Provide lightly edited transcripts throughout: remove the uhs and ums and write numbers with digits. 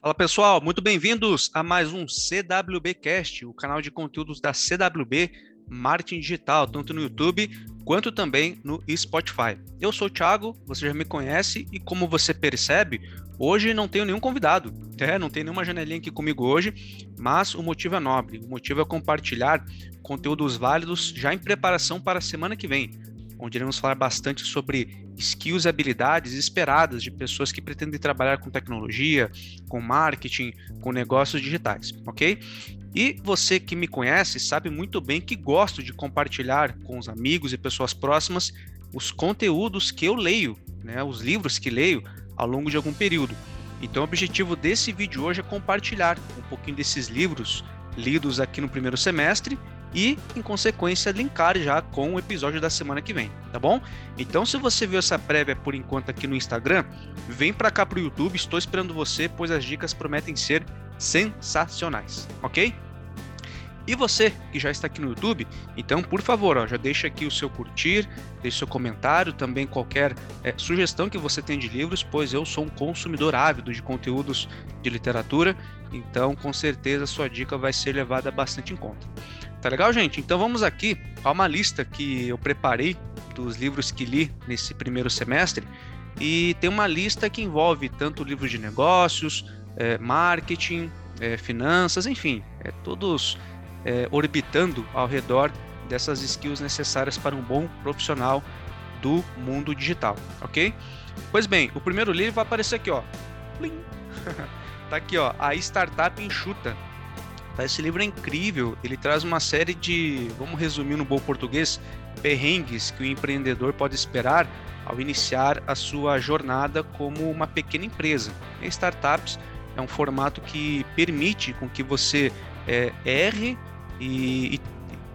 Fala pessoal, muito bem-vindos a mais um CWBcast, o canal de conteúdos da CWB Marketing Digital, tanto no YouTube quanto também no Spotify. Eu sou o Thiago, você já me conhece e como você percebe, hoje não tenho nenhum convidado, não tem nenhuma janelinha aqui comigo hoje, mas o motivo é nobre, o motivo é compartilhar conteúdos válidos já em preparação para a semana que vem, onde iremos falar bastante sobre skills e habilidades esperadas de pessoas que pretendem trabalhar com tecnologia, com marketing, com negócios digitais, ok? E você que me conhece sabe muito bem que gosto de compartilhar com os amigos e pessoas próximas os conteúdos que eu leio, os livros que leio ao longo de algum período. Então o objetivo desse vídeo hoje é compartilhar um pouquinho desses livros lidos aqui no primeiro semestre e, em consequência, linkar já com o episódio da semana que vem, tá bom? Então, se você viu essa prévia por enquanto aqui no Instagram, vem para cá pro YouTube, estou esperando você, pois as dicas prometem ser sensacionais, ok? E você que já está aqui no YouTube, então, por favor, já deixa aqui o seu curtir, deixa o seu comentário, também qualquer sugestão que você tem de livros, pois eu sou um consumidor ávido de conteúdos de literatura, então, com certeza, a sua dica vai ser levada bastante em conta. Tá legal, gente? Então vamos aqui a uma lista que eu preparei dos livros que li nesse primeiro semestre e tem uma lista que envolve tanto livros de negócios, marketing, finanças, enfim, todos orbitando ao redor dessas skills necessárias para um bom profissional do mundo digital, ok? Pois bem, o primeiro livro vai aparecer aqui, ó. Tá aqui, ó, A Startup Enxuta. Esse livro é incrível, ele traz uma série de, vamos resumir no bom português, perrengues que o empreendedor pode esperar ao iniciar a sua jornada como uma pequena empresa. Em startups é um formato que permite com que você erre e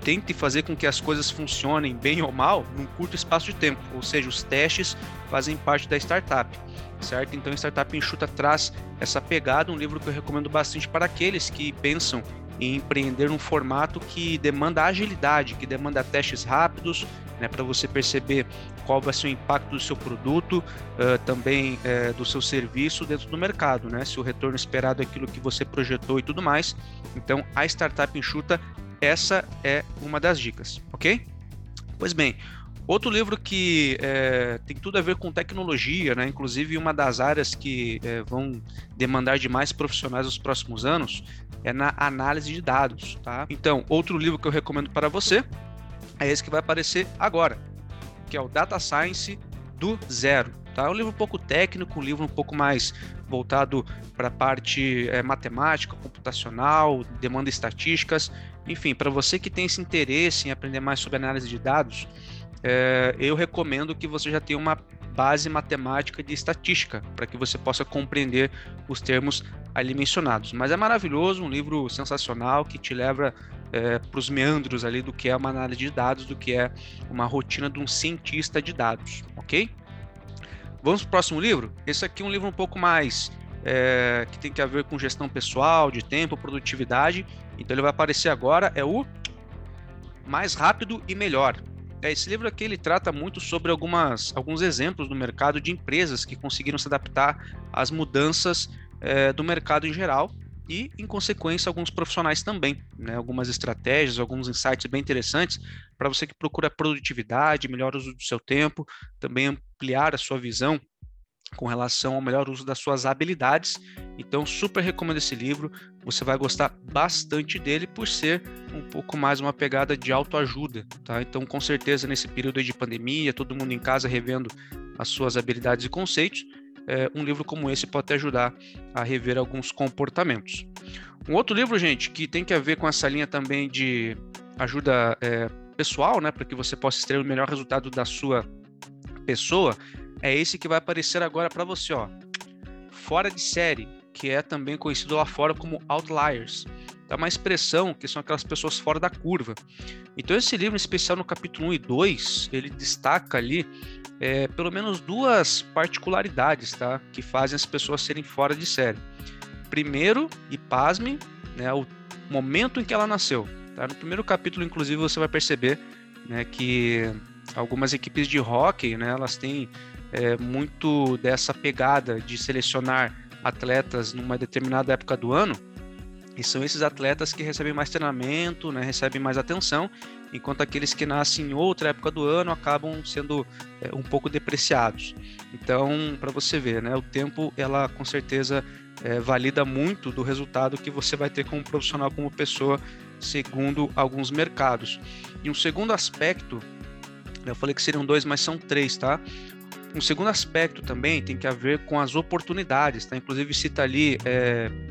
tente fazer com que as coisas funcionem bem ou mal num curto espaço de tempo, ou seja, os testes fazem parte da startup. Certo? Então, Startup Enxuta traz essa pegada, um livro que eu recomendo bastante para aqueles que pensam em empreender um formato que demanda agilidade, que demanda testes rápidos, para você perceber qual vai ser o impacto do seu produto, também do seu serviço dentro do mercado, se o retorno esperado é aquilo que você projetou e tudo mais. Então, a Startup Enxuta, essa é uma das dicas, ok? Pois bem, outro livro que tem tudo a ver com tecnologia, inclusive uma das áreas que vão demandar de mais profissionais nos próximos anos é na análise de dados, tá? Então, outro livro que eu recomendo para você é esse que vai aparecer agora, que é o Data Science do Zero, tá? É um livro um pouco técnico, um livro um pouco mais voltado para a parte matemática, computacional, demanda estatísticas, enfim, para você que tem esse interesse em aprender mais sobre análise de dados, eu recomendo que você já tenha uma base matemática de estatística, para que você possa compreender os termos ali mencionados. Mas é maravilhoso, um livro sensacional que te leva para os meandros ali do que é uma análise de dados, do que é uma rotina de um cientista de dados, ok? Vamos para o próximo livro? Esse aqui é um livro um pouco mais que tem a ver com gestão pessoal, de tempo, produtividade. Então ele vai aparecer agora, é o Mais Rápido e Melhor. Esse livro aqui ele trata muito sobre alguns exemplos do mercado de empresas que conseguiram se adaptar às mudanças do mercado em geral e, em consequência, alguns profissionais também, algumas estratégias, alguns insights bem interessantes para você que procura produtividade, melhor uso do seu tempo, também ampliar a sua visão com relação ao melhor uso das suas habilidades. Então, super recomendo esse livro, você vai gostar bastante dele por ser um pouco mais uma pegada de autoajuda, tá? Então, com certeza, nesse período aí de pandemia, todo mundo em casa revendo as suas habilidades e conceitos, um livro como esse pode te ajudar a rever alguns comportamentos. Um outro livro, gente, que tem a ver com essa linha também de ajuda pessoal, para que você possa extrair o melhor resultado da sua pessoa, é esse que vai aparecer agora para você, ó. Fora de Série, que é também conhecido lá fora como Outliers. Dá uma expressão que são aquelas pessoas fora da curva. Então esse livro, em especial no capítulo 1 e 2, ele destaca ali pelo menos duas particularidades, tá? Que fazem as pessoas serem fora de série. Primeiro, e pasmem, o momento em que ela nasceu. Tá? No primeiro capítulo, inclusive, você vai perceber que algumas equipes de hockey, elas têm muito dessa pegada de selecionar atletas numa determinada época do ano, e são esses atletas que recebem mais treinamento, né, recebem mais atenção, enquanto aqueles que nascem em outra época do ano acabam sendo um pouco depreciados. Então, para você ver, né, o tempo, ela com certeza valida muito do resultado que você vai ter como profissional, como pessoa, segundo alguns mercados. E um segundo aspecto, eu falei que seriam 2, mas são 3, tá? Um segundo aspecto também tem que a ver com as oportunidades, tá? Inclusive cita ali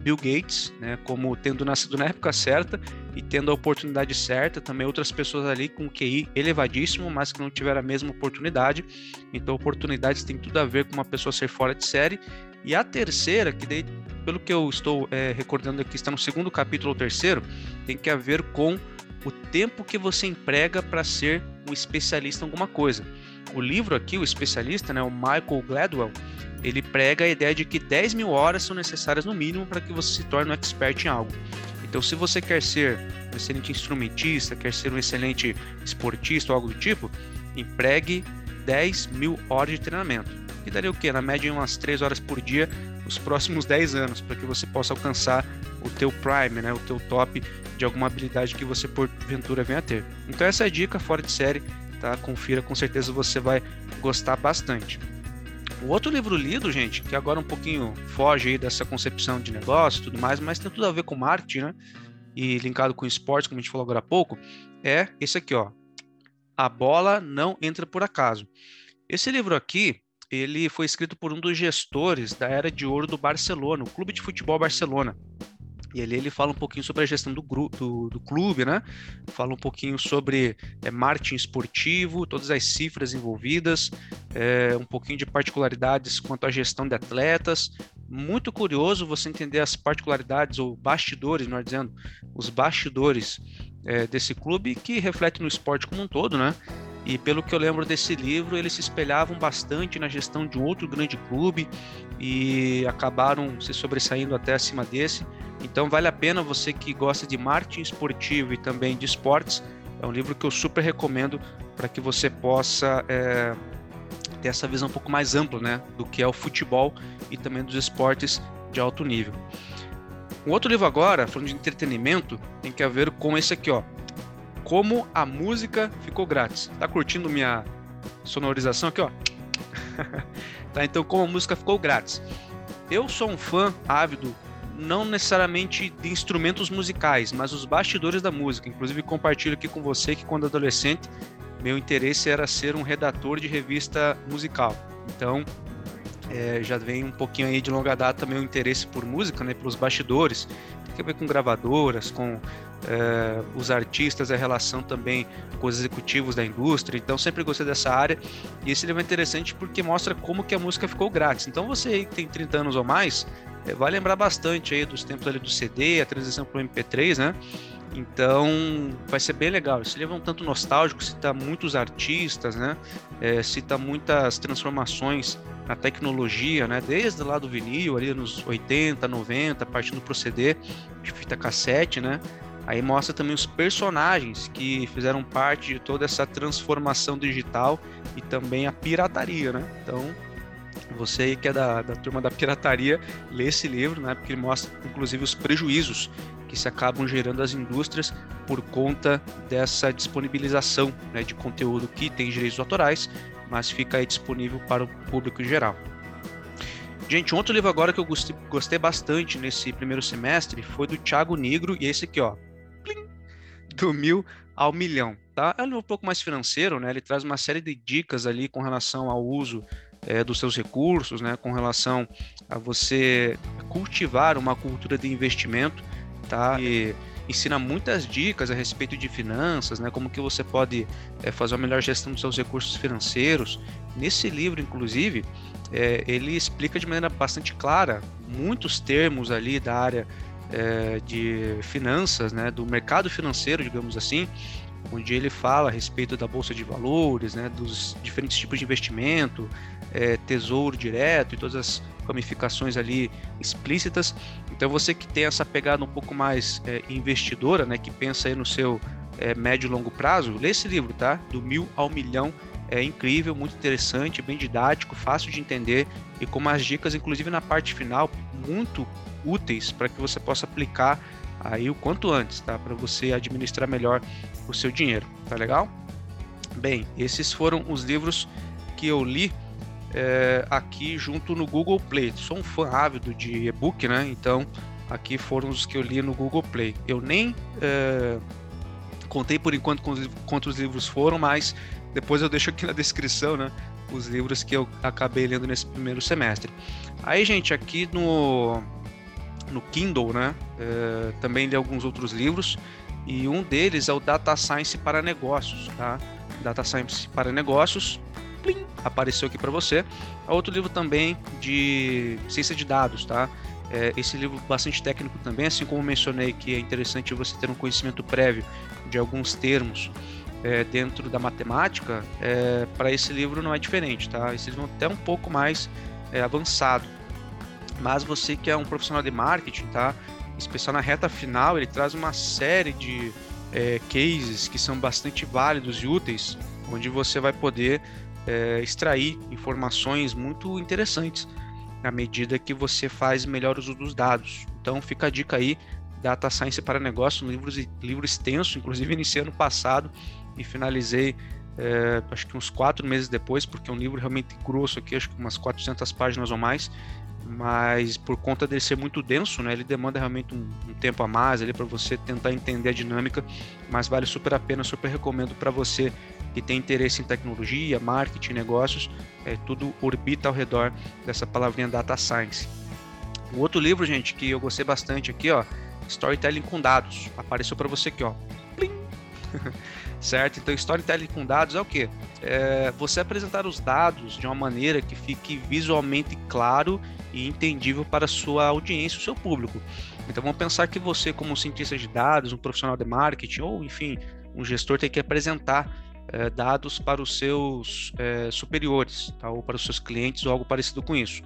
Bill Gates, né, como tendo nascido na época certa e tendo a oportunidade certa, também outras pessoas ali com QI elevadíssimo, mas que não tiveram a mesma oportunidade. Então oportunidades tem tudo a ver com uma pessoa ser fora de série. E a terceira, que daí, pelo que eu estou recordando aqui, está no segundo capítulo ou terceiro, tem que a ver com o tempo que você emprega para ser um especialista em alguma coisa. O livro aqui, o especialista, né, o Malcolm Gladwell, ele prega a ideia de que 10 mil horas são necessárias no mínimo para que você se torne um expert em algo. Então, se você quer ser um excelente instrumentista, quer ser um excelente esportista ou algo do tipo, empregue 10 mil horas de treinamento. E daria o quê? Na média, umas 3 horas por dia, os próximos 10 anos, para que você possa alcançar o teu prime, né, o teu top de alguma habilidade que você, porventura, venha a ter. Então, essa é a dica fora de série. Tá? Confira, com certeza você vai gostar bastante. O outro livro lido, gente, que agora um pouquinho foge aí dessa concepção de negócio e tudo mais, mas tem tudo a ver com marketing, né? E linkado com esporte, como a gente falou agora há pouco, é esse aqui, ó. A Bola Não Entra Por Acaso. Esse livro aqui, ele foi escrito por um dos gestores da Era de Ouro do Barcelona, o Clube de Futebol Barcelona. E ali ele fala um pouquinho sobre a gestão do clube, né? Fala um pouquinho sobre marketing esportivo, todas as cifras envolvidas, um pouquinho de particularidades quanto à gestão de atletas. Muito curioso você entender as particularidades ou bastidores, melhor dizendo, os bastidores desse clube que reflete no esporte como um todo, né? E pelo que eu lembro desse livro, eles se espelhavam bastante na gestão de um outro grande clube e acabaram se sobressaindo até acima desse. Então vale a pena você que gosta de marketing esportivo e também de esportes, é um livro que eu super recomendo para que você possa ter essa visão um pouco mais ampla, né, do que é o futebol e também dos esportes de alto nível. Um outro livro agora, falando de entretenimento, tem que a ver com esse aqui, ó, Como a Música Ficou Grátis. Tá curtindo minha sonorização aqui, ó? Tá, então Como a Música Ficou Grátis. Eu sou um fã ávido, não necessariamente de instrumentos musicais, mas os bastidores da música. Inclusive compartilho aqui com você que quando adolescente, meu interesse era ser um redator de revista musical. Então, já vem um pouquinho aí de longa data meu interesse por música, né, pelos bastidores. Tem a ver com gravadoras, com os artistas, a relação também com os executivos da indústria. Então sempre gostei dessa área e esse livro é interessante porque mostra como que a música ficou grátis. Então você aí que tem 30 anos ou mais, vai lembrar bastante aí dos tempos ali do CD, a transição para o MP3, né? Então vai ser bem legal. Esse livro é um tanto nostálgico, cita muitos artistas, né? Cita muitas transformações na tecnologia, né? Desde lá do vinil, ali nos 80, 90, partindo para o CD, de fita cassete, né? Aí mostra também os personagens que fizeram parte de toda essa transformação digital e também a pirataria, né? Então você que é da turma da pirataria, lê esse livro, né? Porque ele mostra inclusive os prejuízos que se acabam gerando as indústrias por conta dessa disponibilização, né, de conteúdo que tem direitos autorais, mas fica aí disponível para o público em geral. Gente, um outro livro agora que eu gostei bastante nesse primeiro semestre foi do Thiago Nigro, e esse aqui, ó, plim, Do Mil ao Milhão, tá? É um livro um pouco mais financeiro, né? Ele traz uma série de dicas ali com relação ao uso dos seus recursos, né, com relação a você cultivar uma cultura de investimento, tá? E ensina muitas dicas a respeito de finanças, né, como que você pode fazer uma melhor gestão dos seus recursos financeiros. Nesse livro, inclusive, ele explica de maneira bastante clara muitos termos ali da área de finanças, né, do mercado financeiro, digamos assim, onde ele fala a respeito da bolsa de valores, né, dos diferentes tipos de investimento, tesouro direto e todas as ramificações ali explícitas. Então você que tem essa pegada um pouco mais investidora, né, que pensa aí no seu médio e longo prazo, lê esse livro, tá? Do Mil ao Milhão, é incrível, muito interessante, bem didático, fácil de entender e com umas dicas, inclusive na parte final, muito úteis para que você possa aplicar aí o quanto antes, tá? Para você administrar melhor o seu dinheiro, tá legal? Bem, esses foram os livros que eu li aqui junto no Google Play. Sou um fã ávido de e-book, né? Então, aqui foram os que eu li no Google Play. Eu nem contei por enquanto quantos livros foram, mas depois eu deixo aqui na descrição, né, os livros que eu acabei lendo nesse primeiro semestre. Aí, gente, aqui no Kindle, né, também li alguns outros livros, e um deles é o Data Science para Negócios, tá? Data Science para Negócios, plim, apareceu aqui para você. Outro livro também de ciência de dados, tá? Esse livro bastante técnico também, assim como mencionei que é interessante você ter um conhecimento prévio de alguns termos dentro da matemática, para esse livro não é diferente, tá? Esse livro é até um pouco mais avançado, mas você que é um profissional de marketing, tá? Especial na reta final, ele traz uma série de cases que são bastante válidos e úteis, onde você vai poder extrair informações muito interessantes na medida que você faz melhor uso dos dados. Então fica a dica aí, Data Science para Negócios, um livro extenso, inclusive iniciei ano passado e finalizei acho que uns 4 meses depois, porque é um livro realmente grosso aqui, acho que umas 400 páginas ou mais, mas por conta dele ser muito denso, né, ele demanda realmente um tempo a mais para você tentar entender a dinâmica, mas vale super a pena, super recomendo para você que tem interesse em tecnologia, marketing, negócios, tudo orbita ao redor dessa palavrinha Data Science. Um outro livro, gente, que eu gostei bastante aqui, ó, Storytelling com Dados, apareceu para você aqui, ó, plim! Certo? Então, Storytelling com Dados é o quê? Você apresentar os dados de uma maneira que fique visualmente claro e entendível para a sua audiência, o seu público. Então, vamos pensar que você, como cientista de dados, um profissional de marketing ou, enfim, um gestor, tem que apresentar dados para os seus superiores, tá? Ou para os seus clientes ou algo parecido com isso.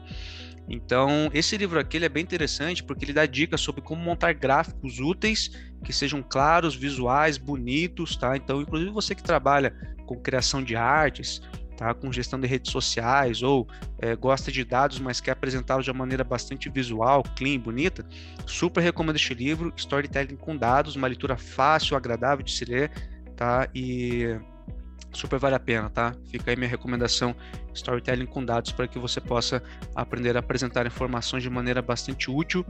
Então, esse livro aqui ele é bem interessante porque ele dá dicas sobre como montar gráficos úteis, que sejam claros, visuais, bonitos, tá? Então, inclusive você que trabalha com criação de artes, tá? Com gestão de redes sociais ou gosta de dados, mas quer apresentá-los de uma maneira bastante visual, clean, bonita, super recomendo este livro, Storytelling com Dados, uma leitura fácil, agradável de se ler, tá? E super vale a pena, tá? Fica aí minha recomendação, Storytelling com Dados, para que você possa aprender a apresentar informações de maneira bastante útil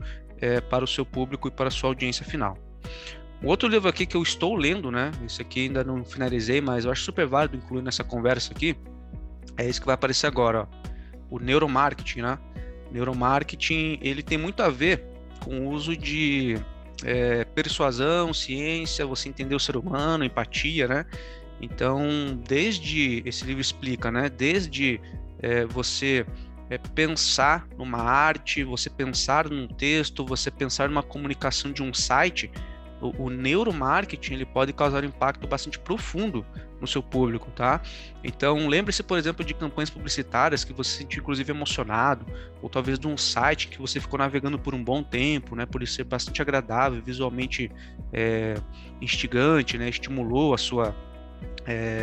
para o seu público e para a sua audiência final. Um outro livro aqui que eu estou lendo, né? Esse aqui ainda não finalizei, mas eu acho super válido incluir nessa conversa aqui, é esse que vai aparecer agora, ó, o Neuromarketing, né? Neuromarketing, ele tem muito a ver com o uso de persuasão, ciência, você entender o ser humano, empatia, né? Então, esse livro explica, né? Desde você pensar numa arte, você pensar num texto, você pensar numa comunicação de um site, o neuromarketing ele pode causar um impacto bastante profundo no seu público, tá? Então, lembre-se, por exemplo, de campanhas publicitárias que você se sentiu, inclusive, emocionado, ou talvez de um site que você ficou navegando por um bom tempo, né? Por isso ser bastante agradável, visualmente instigante, né? Estimulou a sua...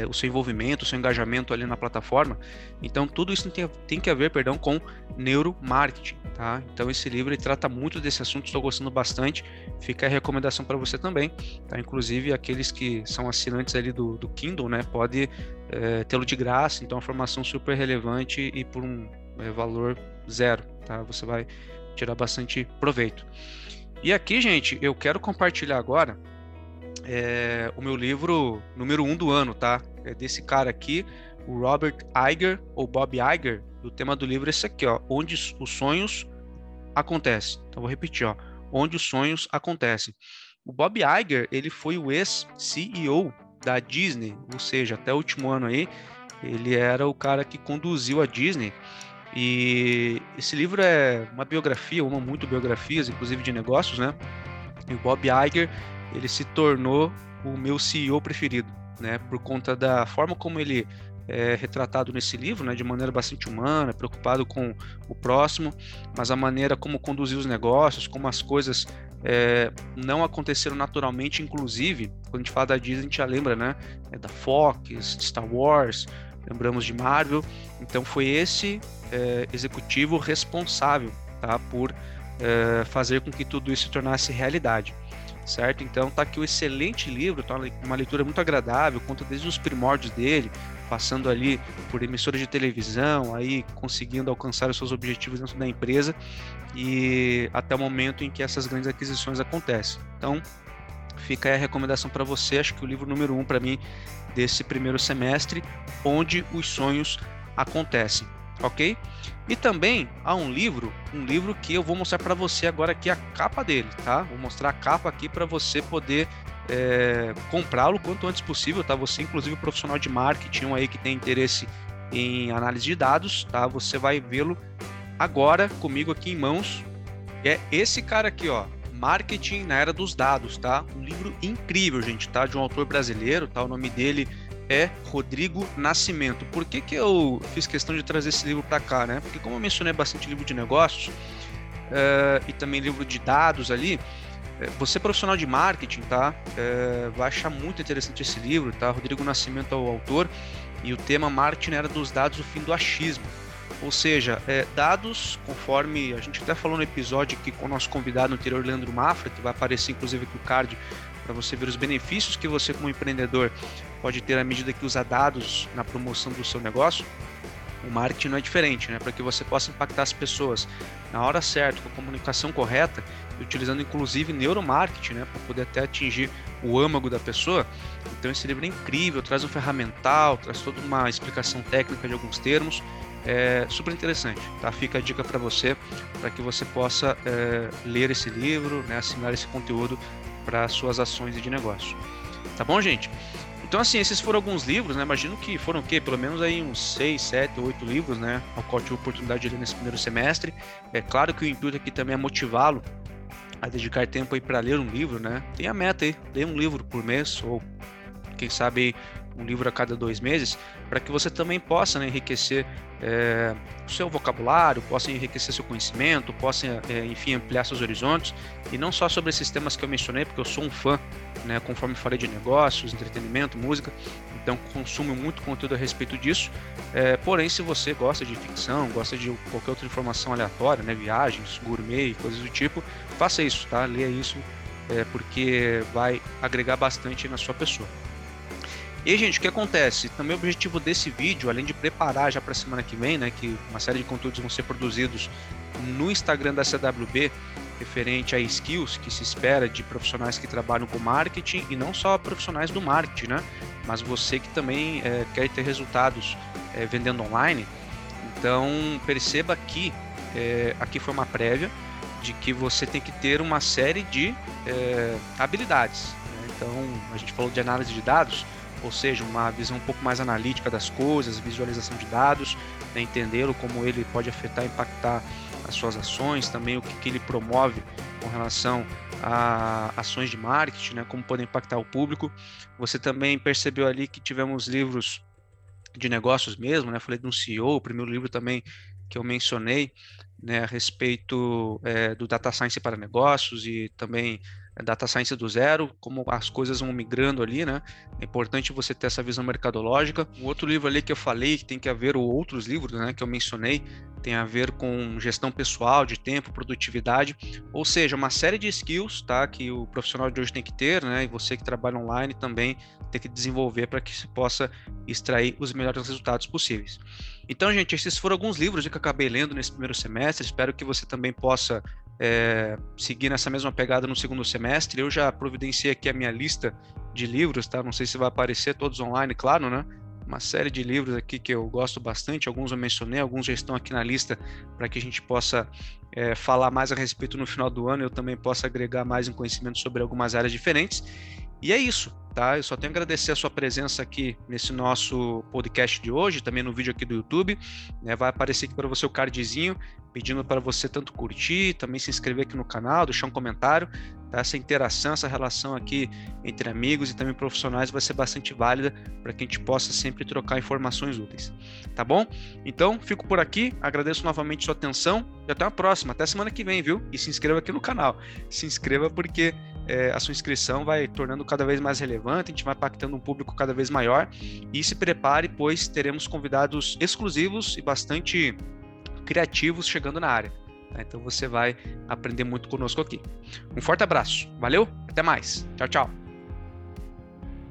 o seu envolvimento, o seu engajamento ali na plataforma. Então tudo isso tem que haver, com neuromarketing, tá? Então esse livro ele trata muito desse assunto, estou gostando bastante, fica a recomendação para você também, tá? Inclusive aqueles que são assinantes ali do Kindle, né? Pode tê-lo de graça, então é uma formação super relevante e por um valor zero, tá? Você vai tirar bastante proveito. E aqui, gente, eu quero compartilhar agora o meu livro número 1 do ano, tá? É desse cara aqui, o Robert Iger, ou Bob Iger, e o tema do livro é esse aqui, ó, Onde os Sonhos Acontecem. Então, vou repetir, ó, Onde os Sonhos Acontecem. O Bob Iger, ele foi o ex-CEO da Disney, ou seja, até o último ano aí, ele era o cara que conduziu a Disney, e esse livro é uma biografia, uma muito biografias, inclusive de negócios, né? E o Bob Iger, ele se tornou o meu CEO preferido, né? Por conta da forma como ele é retratado nesse livro, né? De maneira bastante humana, preocupado com o próximo, mas a maneira como conduziu os negócios, como as coisas não aconteceram naturalmente, inclusive, quando a gente fala da Disney, a gente já lembra, né? Da Fox, Star Wars, lembramos de Marvel. Então foi esse executivo responsável, tá, por fazer com que tudo isso se tornasse realidade, certo? Então tá aqui um excelente livro, tá, uma leitura muito agradável, conta desde os primórdios dele, passando ali por emissoras de televisão, aí conseguindo alcançar os seus objetivos dentro da empresa e até o momento em que essas grandes aquisições acontecem. Então fica aí a recomendação para você, acho que o livro número 1 para mim desse primeiro semestre, Onde os Sonhos Acontecem, ok? E também há um livro que eu vou mostrar para você agora aqui a capa dele, tá? Vou mostrar a capa aqui para você poder comprá-lo o quanto antes possível, tá? Você, inclusive, profissional de marketing aí que tem interesse em análise de dados, tá? Você vai vê-lo agora comigo aqui em mãos, é esse cara aqui, ó. Marketing na Era dos Dados, tá? Um livro incrível, gente, tá? De um autor brasileiro, tá? O nome dele é Rodrigo Nascimento. Por que que eu fiz questão de trazer esse livro para cá, né? Porque como eu mencionei bastante livro de negócios e também livro de dados ali, você profissional de marketing, tá? Vai achar muito interessante esse livro, tá? Rodrigo Nascimento é o autor e o tema Marketing na Era dos Dados, o fim do achismo. Ou seja, dados, conforme a gente até falou no episódio aqui com o nosso convidado anterior, Leandro Mafra, que vai aparecer inclusive aqui o card, para você ver os benefícios que você como empreendedor pode ter à medida que usa dados na promoção do seu negócio, o marketing não é diferente, né? Para que você possa impactar as pessoas na hora certa, com a comunicação correta, utilizando inclusive neuromarketing, né? Para poder até atingir o âmago da pessoa. Então esse livro é incrível, traz um ferramental, traz toda uma explicação técnica de alguns termos, é super interessante, tá? Fica a dica para você, para que você possa ler esse livro, né, assinar esse conteúdo para suas ações de negócio. Tá bom, gente? Então, assim, esses foram alguns livros, né? Imagino que foram o quê? Pelo menos aí uns 6, 7, 8 livros, né? Ao qual eu tive a oportunidade de ler nesse primeiro semestre. É claro que o intuito aqui também é motivá-lo a dedicar tempo aí para ler um livro, né? Tem a meta aí, ler um livro por mês, ou quem sabe um livro a cada 2 meses, para que você também possa, né, enriquecer o seu vocabulário, possa enriquecer seu conhecimento, possa, enfim, ampliar seus horizontes, e não só sobre esses temas que eu mencionei, porque eu sou um fã, né, conforme falei, de negócios, entretenimento, música, então consumo muito conteúdo a respeito disso, porém, se você gosta de ficção, gosta de qualquer outra informação aleatória, né, viagens, gourmet, coisas do tipo, faça isso, tá? Leia isso, porque vai agregar bastante na sua pessoa. E, gente, o que acontece? Também o objetivo desse vídeo, além de preparar já para a semana que vem, né, que uma série de conteúdos vão ser produzidos no Instagram da CWB, referente a skills que se espera de profissionais que trabalham com marketing, e não só profissionais do marketing, né, mas você que também quer ter resultados vendendo online. Então, perceba que aqui foi uma prévia de que você tem que ter uma série de habilidades, né? Então, a gente falou de análise de dados, ou seja, uma visão um pouco mais analítica das coisas, visualização de dados, né, entendê-lo, como ele pode afetar e impactar as suas ações, também o que ele promove com relação a ações de marketing, né, como podem impactar o público. Você também percebeu ali que tivemos livros de negócios mesmo, né, falei de um CEO, o primeiro livro também que eu mencionei, né, a respeito do Data Science para Negócios e também Data Science do Zero, como as coisas vão migrando ali, né? É importante você ter essa visão mercadológica. Um outro livro ali que eu falei, que tem que haver, ou outros livros, né, que eu mencionei, tem a ver com gestão pessoal, de tempo, produtividade, ou seja, uma série de skills, tá, que o profissional de hoje tem que ter, né, e você que trabalha online também tem que desenvolver para que se possa extrair os melhores resultados possíveis. Então, gente, esses foram alguns livros que eu acabei lendo nesse primeiro semestre, espero que você também possa seguir nessa mesma pegada no segundo semestre. Eu já providenciei aqui a minha lista de livros, tá? Não sei se vai aparecer todos online, claro, né? Uma série de livros aqui que eu gosto bastante, alguns eu mencionei, alguns já estão aqui na lista para que a gente possa falar mais a respeito no final do ano, eu também possa agregar mais um conhecimento sobre algumas áreas diferentes. E é isso, tá? Eu só tenho a agradecer a sua presença aqui nesse nosso podcast de hoje, também no vídeo aqui do YouTube, né? Vai aparecer aqui para você o cardzinho, pedindo para você tanto curtir, também se inscrever aqui no canal, deixar um comentário, tá? Essa interação, essa relação aqui entre amigos e também profissionais vai ser bastante válida para que a gente possa sempre trocar informações úteis, tá bom? Então, fico por aqui, agradeço novamente sua atenção e até a próxima, até semana que vem, viu? E se inscreva aqui no canal, se inscreva porque a sua inscrição vai tornando cada vez mais relevante, a gente vai impactando um público cada vez maior. E se prepare, pois teremos convidados exclusivos e bastante criativos chegando na área. Então você vai aprender muito conosco aqui. Um forte abraço, valeu, até mais, tchau, tchau.